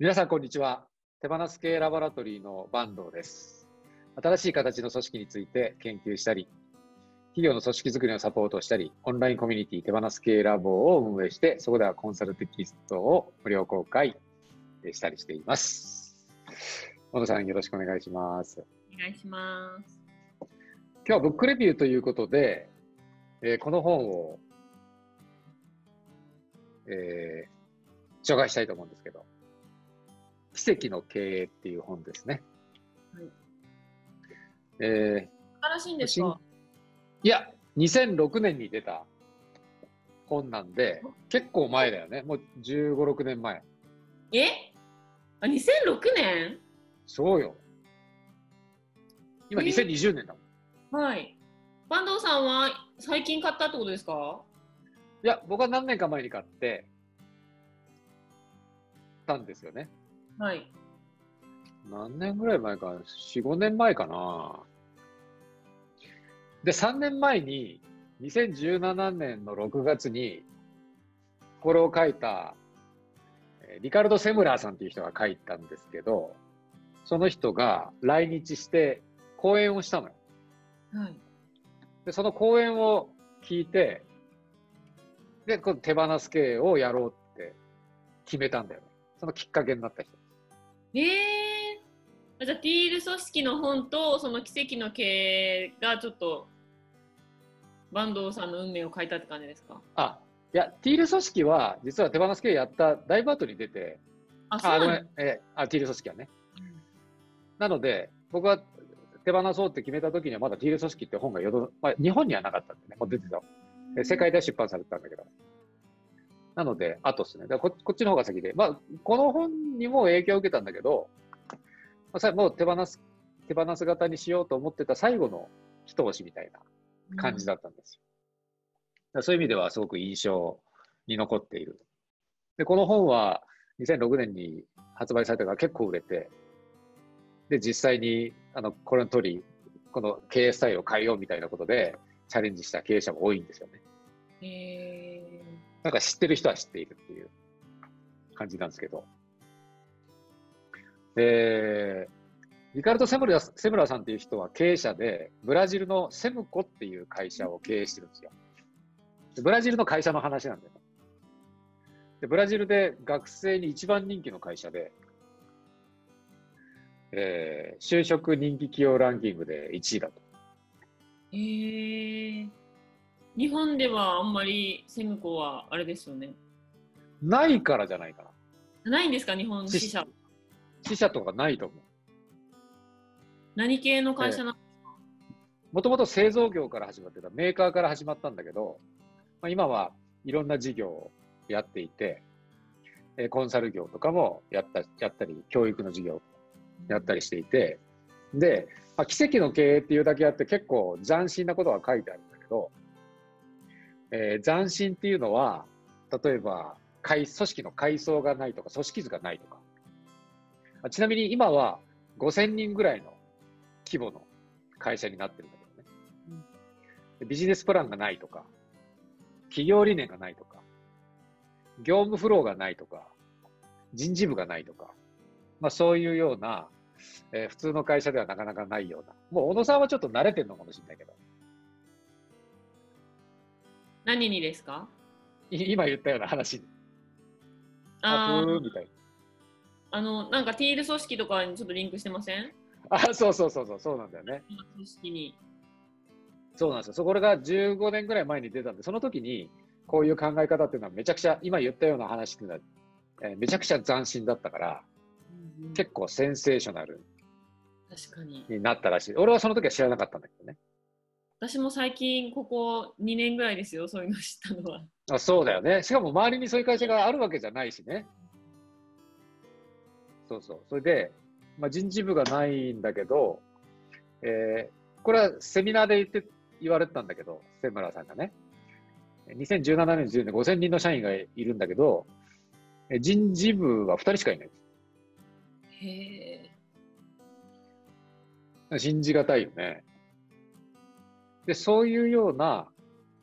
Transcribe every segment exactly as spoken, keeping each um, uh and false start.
皆さんこんにちは。手放す系ラボラトリーの坂東です。新しい形の組織について研究したり、企業の組織づくりのサポートをしたり、オンラインコミュニティ手放す系ラボを運営して、そこではコンサルテキストを無料公開したりしています。坂東さん、よろしくお願いします。お願いします。今日はブックレビューということで、えー、この本を、えー、紹介したいと思うんですけど、奇跡の経営っていう本ですね。はい。えー、新しいんですか？いや、にせんろくねんに出た本なんで、結構前だよね。もうじゅうご、ろくねんまえ。え？あ、にせんろくねん？そうよ。今にせんにじゅうねんだもん。えー、はい。坂東さんは最近買ったってことですか？いや、僕は何年か前に買ってたんですよね。はい、何年ぐらい前か、よん、ごねんまえかな。で、さんねんまえに、にせんじゅうななねんのろくがつに、これを書いた、リカルド・セムラーさんという人が書いたんですけど、その人が来日して講演をしたのよ。はい、で、その講演を聞いて、で、この手放す系をやろうって決めたんだよね。そのきっかけになった人。えー、じゃあティール組織の本とその奇跡の経営がちょっと坂東さんの運命を変えたって感じですか？あ、いや、ティール組織は実は手放す系やっただいぶ後に出て、あ、そうなんですね。え、あ、ティール組織はね、うん、なので僕は手放そうって決めた時にはまだティール組織って本がよど、まあ、日本にはなかったんでね、もう出てた、うん、世界で出版されてたんだけど、なので、あとですね、だからこ、こっちの方が先で、まあ、この本にも影響を受けたんだけど、まあ、さもう手放す、手放す型にしようと思ってた最後の一押しみたいな感じだったんですよ。うん、そういう意味ではすごく印象に残っている。で、この本はにせんろくねんに発売されたから結構売れて、で、実際にあのこれを取り、この経営スタイルを変えようみたいなことでチャレンジした経営者も多いんですよね。へー。なんか知ってる人は知っているっていう感じなんですけど、えー、リカルド・セムラーさんっていう人は経営者で、ブラジルのセムコっていう会社を経営してるんですよ。で、ブラジルの会社の話なんだよね。で、ブラジルで学生に一番人気の会社で、えー、就職人気企業ランキングでいちいだと。えー日本ではあんまりセムコはあれですよね。ないからじゃないかな。ないんですか、日本支社。支社とかないと思う。何系の会社なんですか？もともと製造業から始まってた、メーカーから始まったんだけど、まあ、今はいろんな事業をやっていて、コンサル業とかもやった、やったり、教育の事業やったりしていて、で、まあ、奇跡の経営っていうだけあって結構斬新なことが書いてあるんだけど、えー、斬新っていうのは、例えば組織の階層がないとか組織図がないとか、あ、ちなみに今はごせんにんぐらいの規模の会社になってるんだけどね、うん、ビジネスプランがないとか、企業理念がないとか、業務フローがないとか、人事部がないとか、まあ、そういうような、えー、普通の会社ではなかなかないような、もう小野さんはちょっと慣れてるのかもしれないけど。何にですか？今言ったような話。あー、みたいな。あの、なんかティール組織とかにちょっとリンクしてません？あ、そうそうそうそう、そうなんだよね。組織に。そうなんですよ。そこがじゅうごねんぐらい前に出たんで、その時にこういう考え方っていうのはめちゃくちゃ、今言ったような話っていうのは、えー、めちゃくちゃ斬新だったから、うんうん、結構センセーショナルになったらしい。俺はその時は知らなかったんだけどね。私も最近ここにねんぐらいですよ、そういうの知ったのは。あ、そうだよね。しかも周りにそういう会社があるわけじゃないしね。そうそう。それで、まあ、人事部がないんだけど、えー、これはセミナーで言って言われてたんだけど、セムラーさんがね、にせんじゅうななねん、じゅうねんでごせんにんの社員がいるんだけど、人事部はふたりしかいない。へー。信じがたいよね。で、そういうような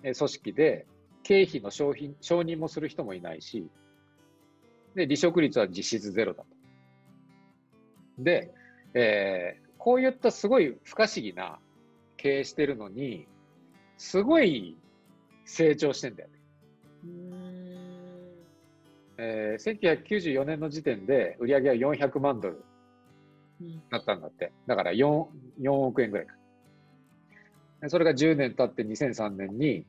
組織で経費の承認もする人もいないし、で、離職率は実質ゼロだと。で、えー、こういったすごい不可思議な経営してるのに、すごい成長してんだよね。うーん、えー、せんきゅうひゃくきゅうじゅうよねんの時点で売り上げはよんひゃくまんドルだったんだって。だから よん, よんおくえんぐらいか。それがじゅうねん経ってにせんさんねんに、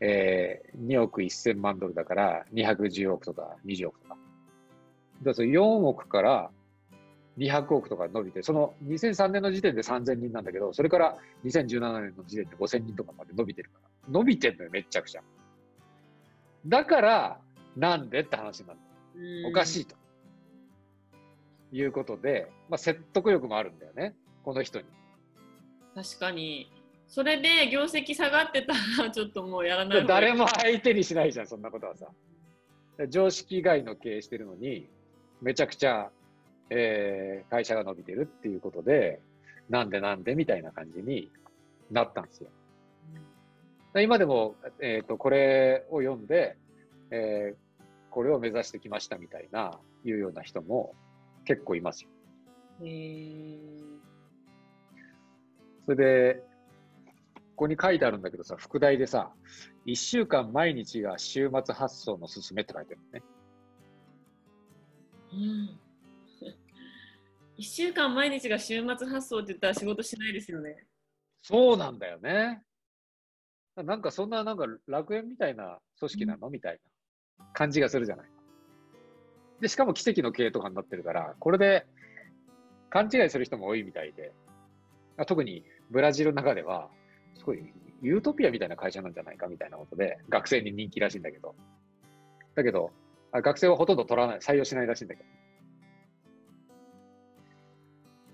えー、におくせんまんドルだからにひゃくじゅうおくとかにじゅうおくとか。だからよんおくからにひゃくおくとか伸びて、そのにせんさんねんの時点でさんぜんにんなんだけど、それからにせんじゅうななねんの時点でごせんにんとかまで伸びてるから。伸びてるのよ、めっちゃくちゃ。だから、なんでって話になる。おかしいと。いうことで、まあ、説得力もあるんだよね、この人に。確かに。それで業績下がってたら、ちょっともうやらない。誰も相手にしないじゃん、そんなことはさ。常識外の経営してるのに、めちゃくちゃ、えー、会社が伸びてるっていうことで、なんでなんでみたいな感じになったんですよ。うん、今でも、えーと、これを読んで、えー、これを目指してきましたみたいな、いうような人も結構いますよ。へー。それで、ここに書いてあるんだけどさ、副題でさ、いっしゅうかん毎日が週末発想のすすめって書いてあるね。うん。いっしゅうかん毎日が週末発想って言ったら仕事しないですよね。そうなんだよね。なんかそんな、なんか楽園みたいな組織なの、うん、みたいな感じがするじゃない。で、しかも奇跡の経営とかになってるから、これで勘違いする人も多いみたいで、特にブラジルの中では、すごいユートピアみたいな会社なんじゃないかみたいなことで、学生に人気らしいんだけど。だけど、学生はほとんど取らない、採用しないらしいんだけど。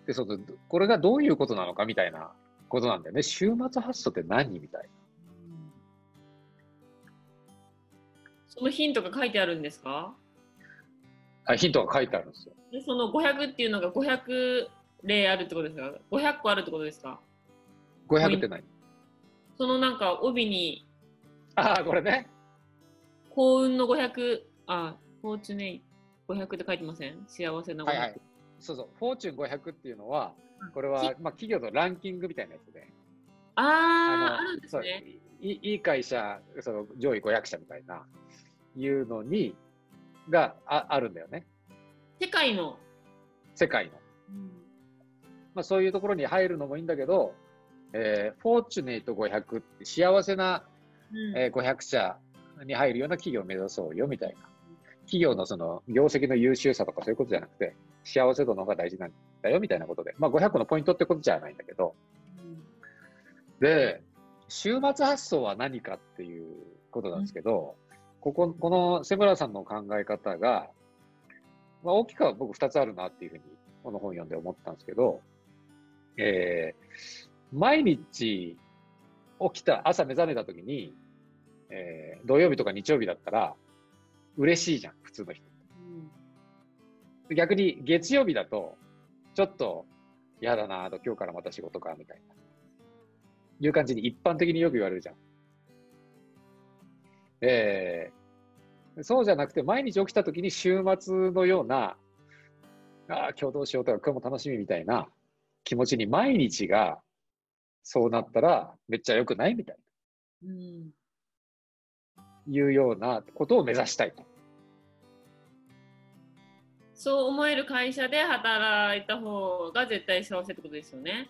で、そう、これがどういうことなのかみたいなことなんだよね。週末発想って何みたいな。そのヒントが書いてあるんですか？あ、ヒントが書いてあるんですよ。で、そのごひゃくっていうのがごひゃくれいあるってことですか？ごひゃっこあるってことですか？ごひゃくって何？そのなんか帯に。ああ、これね。幸運のごひゃく、あ、フォーチュネイごひゃくって書いてません？幸せなごひゃく。はいはい、そうそう、フォーチュンごひゃくっていうのは、これは、まあ、企業のランキングみたいなやつで、ああ、あるんですね。いい会社、その上位ごひゃくしゃみたいな、いうのに、が あ, あるんだよね。世界の。世界の。うん、まあ、そういうところに入るのもいいんだけど、えー、フォーチュネイトごひゃくって幸せな、うん、えー、ごひゃくしゃに入るような企業を目指そうよみたいな。企業のその業績の優秀さとかそういうことじゃなくて、幸せ度の方が大事なんだよみたいなことで、まあ、ごひゃっこのポイントってことじゃないんだけど、うん、で、週末発想は何かっていうことなんですけど、うん、ここ、この瀬村さんの考え方が、まあ、大きくは僕ふたつあるなっていうふうにこの本読んで思ったんですけど、えー、毎日起きた、朝目覚めた時に、えー、土曜日とか日曜日だったら嬉しいじゃん、普通の人。うん、逆に月曜日だと、ちょっと嫌だなぁと、今日からまた仕事か、みたいな。いう感じに一般的によく言われるじゃん。えー、そうじゃなくて、毎日起きた時に週末のような、ああ、今日どうしようとか、今日も楽しみみたいな気持ちに毎日が、そうなったら、めっちゃ良くないみたいな。うん、いうようなことを目指したいと。そう思える会社で働いた方が絶対幸せってことですよね。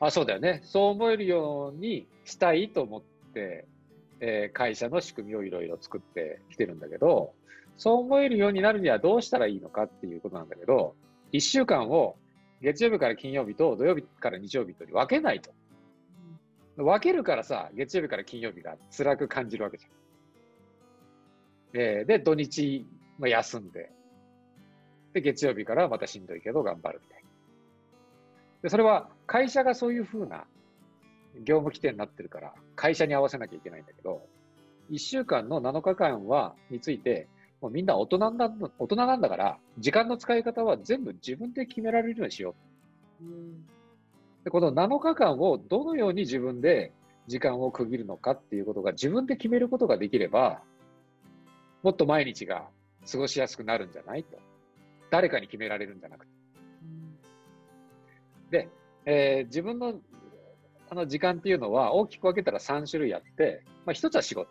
あ、そうだよね。そう思えるようにしたいと思って、えー、会社の仕組みをいろいろ作ってきてるんだけど、そう思えるようになるにはどうしたらいいのかっていうことなんだけど、いっしゅうかんを月曜日から金曜日と土曜日から日曜日とに分けないと。分けるからさ、月曜日から金曜日が辛く感じるわけじゃん。で、土日、まあ、休んで、で、月曜日からまたしんどいけど頑張るみたいな。で、それは会社がそういう風な業務規定になってるから、会社に合わせなきゃいけないんだけど、いっしゅうかんのなのかかんは、について、もうみんな大人なんだ、大人なんだから、時間の使い方は全部自分で決められるようにしよう。うん、で、このなのかかんをどのように自分で時間を区切るのかっていうことが自分で決めることができれば、もっと毎日が過ごしやすくなるんじゃないと。誰かに決められるんじゃなくて。で、えー、自分のあの時間っていうのは大きく分けたらさんしゅるいあって、まあ、ひとつは仕事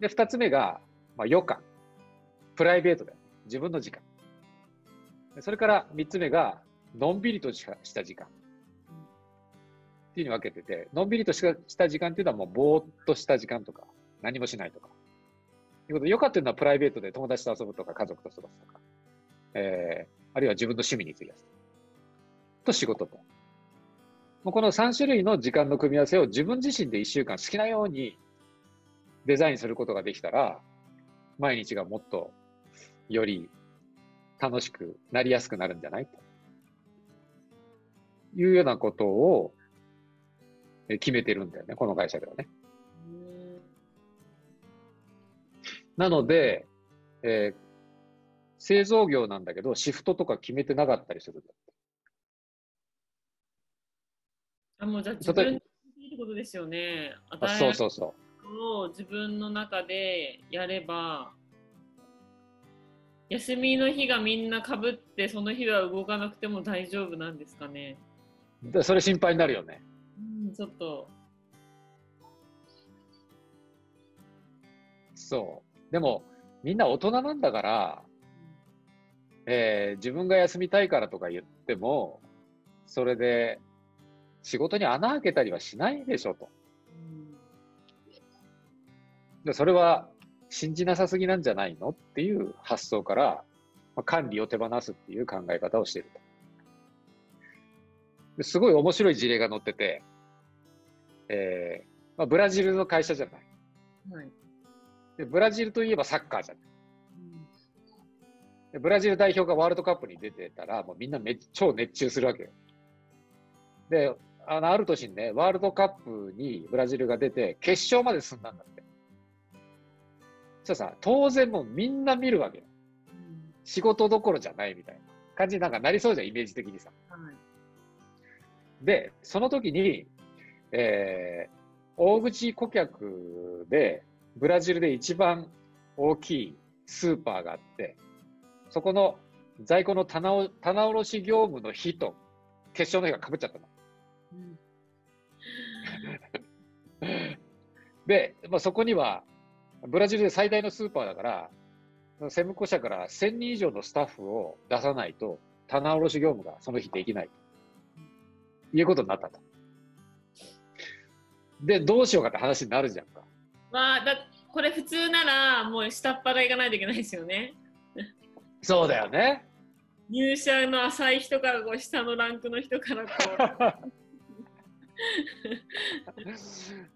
で、ふたつめが、まあ、余暇、プライベートで自分の時間、それからみっつめがのんびりとした時間っていうふうに分けてて、のんびりとした時間っていうのはもうぼーっとした時間とか何もしないとかいうこと。余暇っていうのはプライベートで友達と遊ぶとか家族と過ごすとか、えー、あるいは自分の趣味に費やすと仕事と、もうこのさんしゅるいの時間の組み合わせを自分自身でいっしゅうかん好きなようにデザインすることができたら、毎日がもっとより楽しくなりやすくなるんじゃないというようなことを決めてるんだよね、この会社ではね。なので、えー、製造業なんだけどシフトとか決めてなかったりするんだって。あ、もうじゃあ自分でいいってことですよね。あ、そうそうそう、を自分の中でやれば、休みの日がみんなかぶってその日は動かなくても大丈夫なんですかね。それ心配になるよね。うん、ちょっとそう。でもみんな大人なんだから、えー、自分が休みたいからとか言っても、それで仕事に穴開けたりはしないでしょと。で、それは信じなさすぎなんじゃないのっていう発想から、まあ、管理を手放すっていう考え方をしていると。ですごい面白い事例が載ってて、えーまあ、ブラジルの会社じゃない、はい、でブラジルといえばサッカーじゃない、うん、でブラジル代表がワールドカップに出てたら、もうみんなめ超熱中するわけよ。で、あの、ある年にね、ワールドカップにブラジルが出て、決勝まで進んだんだって。そしたらさ、当然もうみんな見るわけよ。仕事どころじゃないみたいな感じになんかなりそうじゃん、イメージ的にさ。はい、で、その時に、えー、大口顧客で、ブラジルで一番大きいスーパーがあって、そこの在庫の棚を、棚卸し業務の日と、決勝の日がかぶっちゃったの。で、まあ、そこにはブラジルで最大のスーパーだから、セムコ社からせんにん以上のスタッフを出さないと棚卸し業務がその日できないということになったと。で、どうしようかって話になるじゃんか。まあ、だこれ普通ならもう下っ腹行かないといけないですよね。そうだよね。入社の浅い人からこう下のランクの人からこう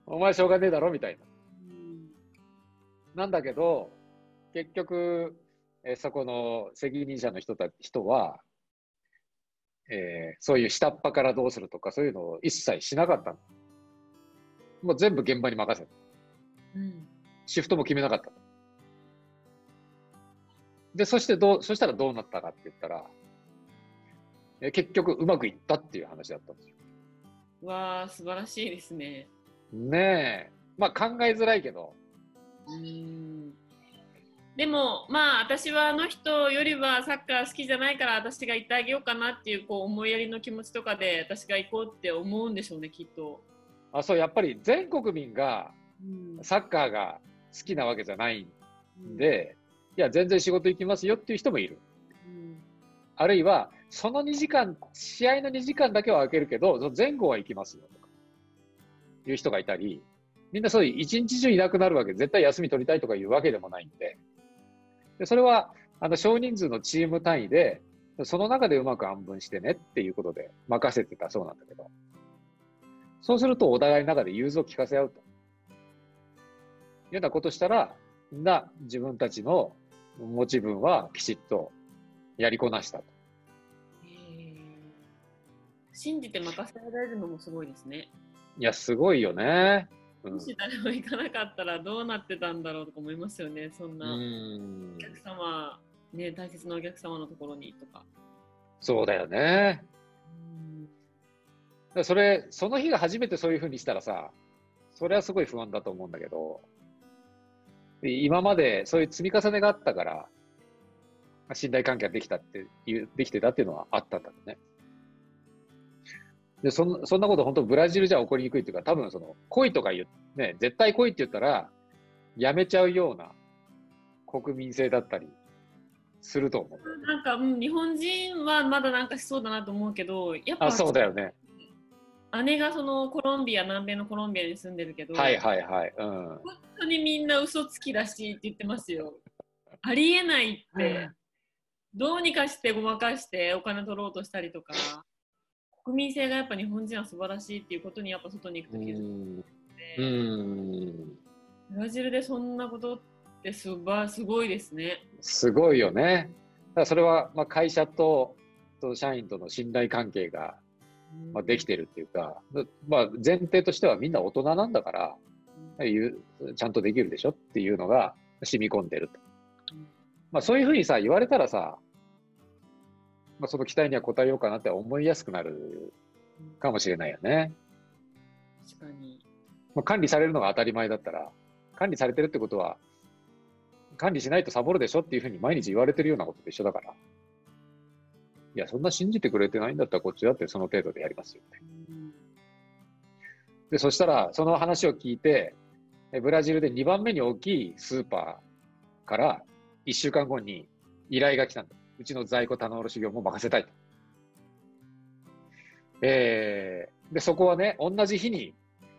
お前しょうがねえだろみたいな。なんだけど結局、えそこの責任者の人た人は、えー、そういう下っ端からどうするとかそういうのを一切しなかったの。もう全部現場に任せた、うん、シフトも決めなかった。で、そしてどう、そしたらどうなったかって言ったら、え結局うまくいったっていう話だったんですよ。わあ、素晴らしいですね。ねえ、まあ考えづらいけど。うーん、でもまあ私はあの人よりはサッカー好きじゃないから私が行ってあげようかなっていう、こう思いやりの気持ちとかで私が行こうって思うんでしょうね、きっと。あ、そう、やっぱり全国民がサッカーが好きなわけじゃないんで。うん、いや全然仕事行きますよっていう人もいる、うん、あるいはそのにじかん、試合のにじかんだけは空けるけどその前後は行きますよとかいう人がいたり、みんなそういう一日中いなくなるわけで、絶対休み取りたいとかいうわけでもないん で, でそれはあの少人数のチーム単位でその中でうまく安分してねっていうことで任せてたそうなんだけど、そうするとお互いの中で融通を利かせ合うというようなことしたら、みんな自分たちの持ち分はきちっとやりこなしたと。信じて任せられるのもすごいですね。いや、すごいよね。うん、もし誰も行かなかったらどうなってたんだろうとか思いますよね。そんなお客様、ね、大切なお客様のところにとか。そうだよね。うん、それ、その日が初めてそういうふうにしたらさ、それはすごい不安だと思うんだけど。今までそういう積み重ねがあったから信頼関係ができたっていう、できてたっていうのはあったんだろうね。で そ, そんなこと本当ブラジルじゃ起こりにくいっていうか、多分その来いとか言う、ね、絶対来いって言ったらやめちゃうような国民性だったりすると思う。なんか日本人はまだなんかしそうだなと思うけど、やっぱあそうだよね。姉がそのコロンビア、南米のコロンビアに住んでるけど、はいはいはい、うん、本当にみんな嘘つきだしって言ってますよ。ありえないって、うん、どうにかしてごまかしてお金取ろうとしたりとか、国民性がやっぱ日本人は素晴らしいっていうことにやっぱ外に行くと気づいて、うん、ブラジルでそんなことってすごいですね。すごいよね。だからそれはまあ会社と社員との信頼関係がまあできてるっていうか、まあ、前提としてはみんな大人なんだから、うん、ちゃんとできるでしょっていうのが染み込んでると、うん、まあ、そういうふうにさ言われたらさ、まあ、その期待には応えようかなって思いやすくなるかもしれないよね。確かに、まあ、管理されるのが当たり前だったら、管理されてるってことは管理しないとサボるでしょっていうふうに毎日言われてるようなことと一緒だから、いやそんな信じてくれてないんだったらこっちだってその程度でやりますよね、うん、でそしたらその話を聞いて、ブラジルでにばんめに大きいスーパーからいっしゅうかんごに依頼が来たんだ。うちの在庫棚卸業も任せたいと、えー、でそこはね同じ日に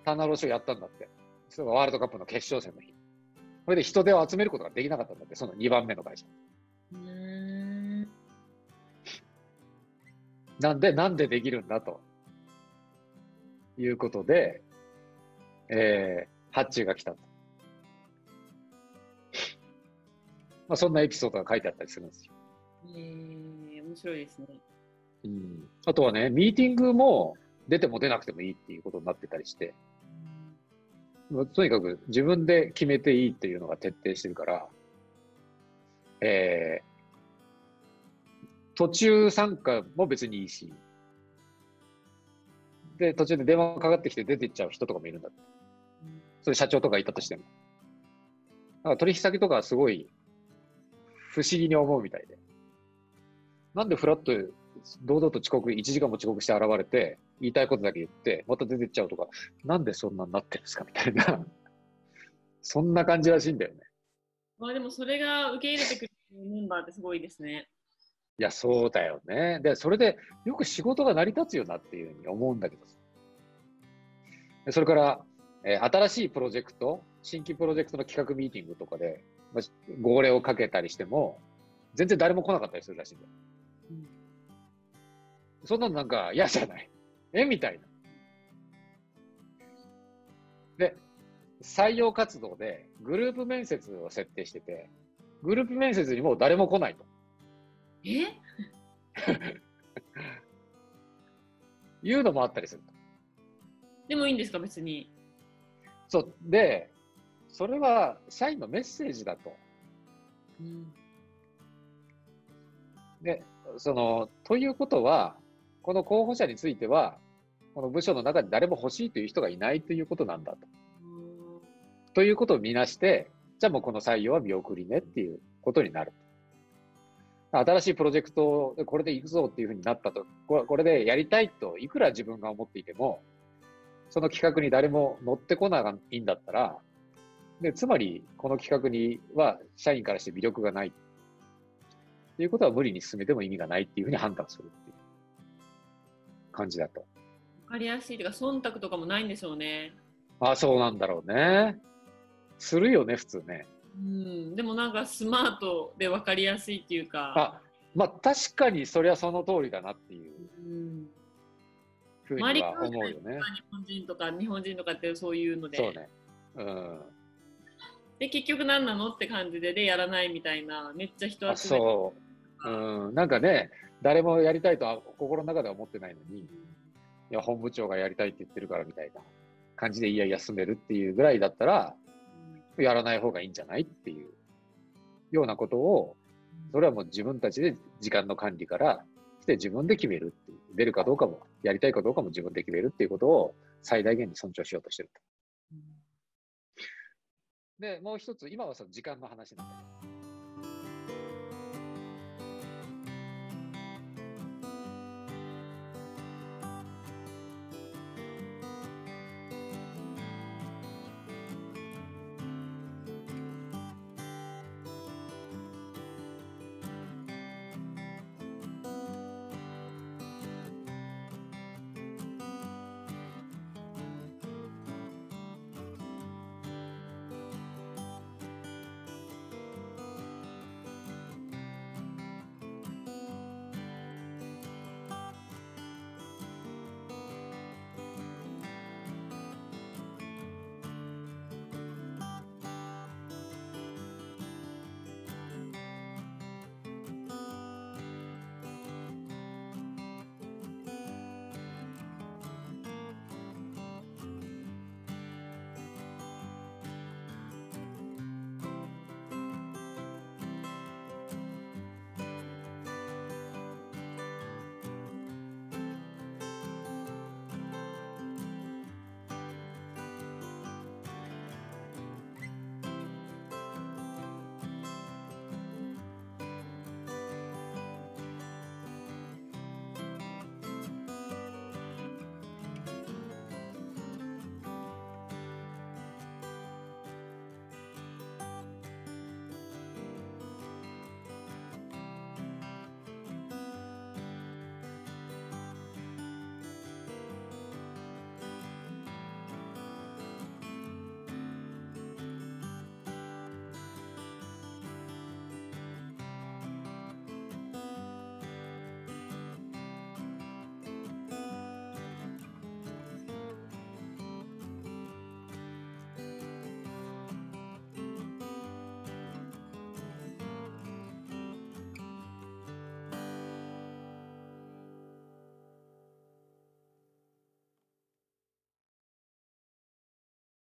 棚卸をやったんだって。それがワールドカップの決勝戦の日。これで人手を集めることができなかったんだって、そのにばんめの会社。なんで、なんでできるんだということで、えー、発注が来たと。まあ、そんなエピソードが書いてあったりするんですよ。えー、面白いですね。うん。あとはね、ミーティングも出ても出なくてもいいっていうことになってたりして、とにかく自分で決めていいっていうのが徹底してるから、えー、途中参加も別にいいし、で途中で電話がかかってきて出ていっちゃう人とかもいるんだって。それ社長とかいたとしても、だから取引先とかはすごい不思議に思うみたいで、なんでフラッと堂々と遅刻いちじかんも遅刻して現れて言いたいことだけ言ってまた出ていっちゃうとか、なんでそんなになってるんですかみたいなそんな感じらしいんだよね。まあでもそれが受け入れてくれるメンバーってすごいですね。いやそうだよね。でそれでよく仕事が成り立つよなっていうふうに思うんだけど、それから、えー、新しいプロジェクト、新規プロジェクトの企画ミーティングとかで、まあ、号令をかけたりしても全然誰も来なかったりするらしいんだよ、うん、そんなのなんか嫌じゃないえみたいな。で採用活動でグループ面接を設定してて、グループ面接にもう誰も来ないと。えいうのもあったりする。でもいいんですか別に。そうで、それは社員のメッセージだと、うん、でそのということはこの候補者についてはこの部署の中で誰も欲しいという人がいないということなんだと、うん、ということを見なして、じゃあもうこの採用は見送りねっていうことになる。新しいプロジェクトをこれでいくぞっていうふうになったと、これでやりたいといくら自分が思っていてもその企画に誰も乗ってこないんだったら、でつまりこの企画には社員からして魅力がないということは無理に進めても意味がないっていうふうに判断するっていう感じだと。分かりやすいというか忖度とかもないんでしょうね。ああそうなんだろうね。するよね普通ね。うん、でもなんかスマートで分かりやすいっていうか、あ、まあ、確かにそりゃその通りだなっていうふうには思うよね。日本人とか日本人とかってそういうので、そうね、うん、で結局何なのって感じで、でやらないみたいな、めっちゃ人集めて、そう、うん、なんかね誰もやりたいとは心の中では思ってないのに、いや本部長がやりたいって言ってるからみたいな感じでいやいや進めるっていうぐらいだったらやらない方がいいんじゃないっていうようなことを、それはもう自分たちで時間の管理からして自分で決めるっていう、出るかどうかもやりたいかどうかも自分で決めるっていうことを最大限に尊重しようとしてると。でもう一つ今はその時間の話なんだけど。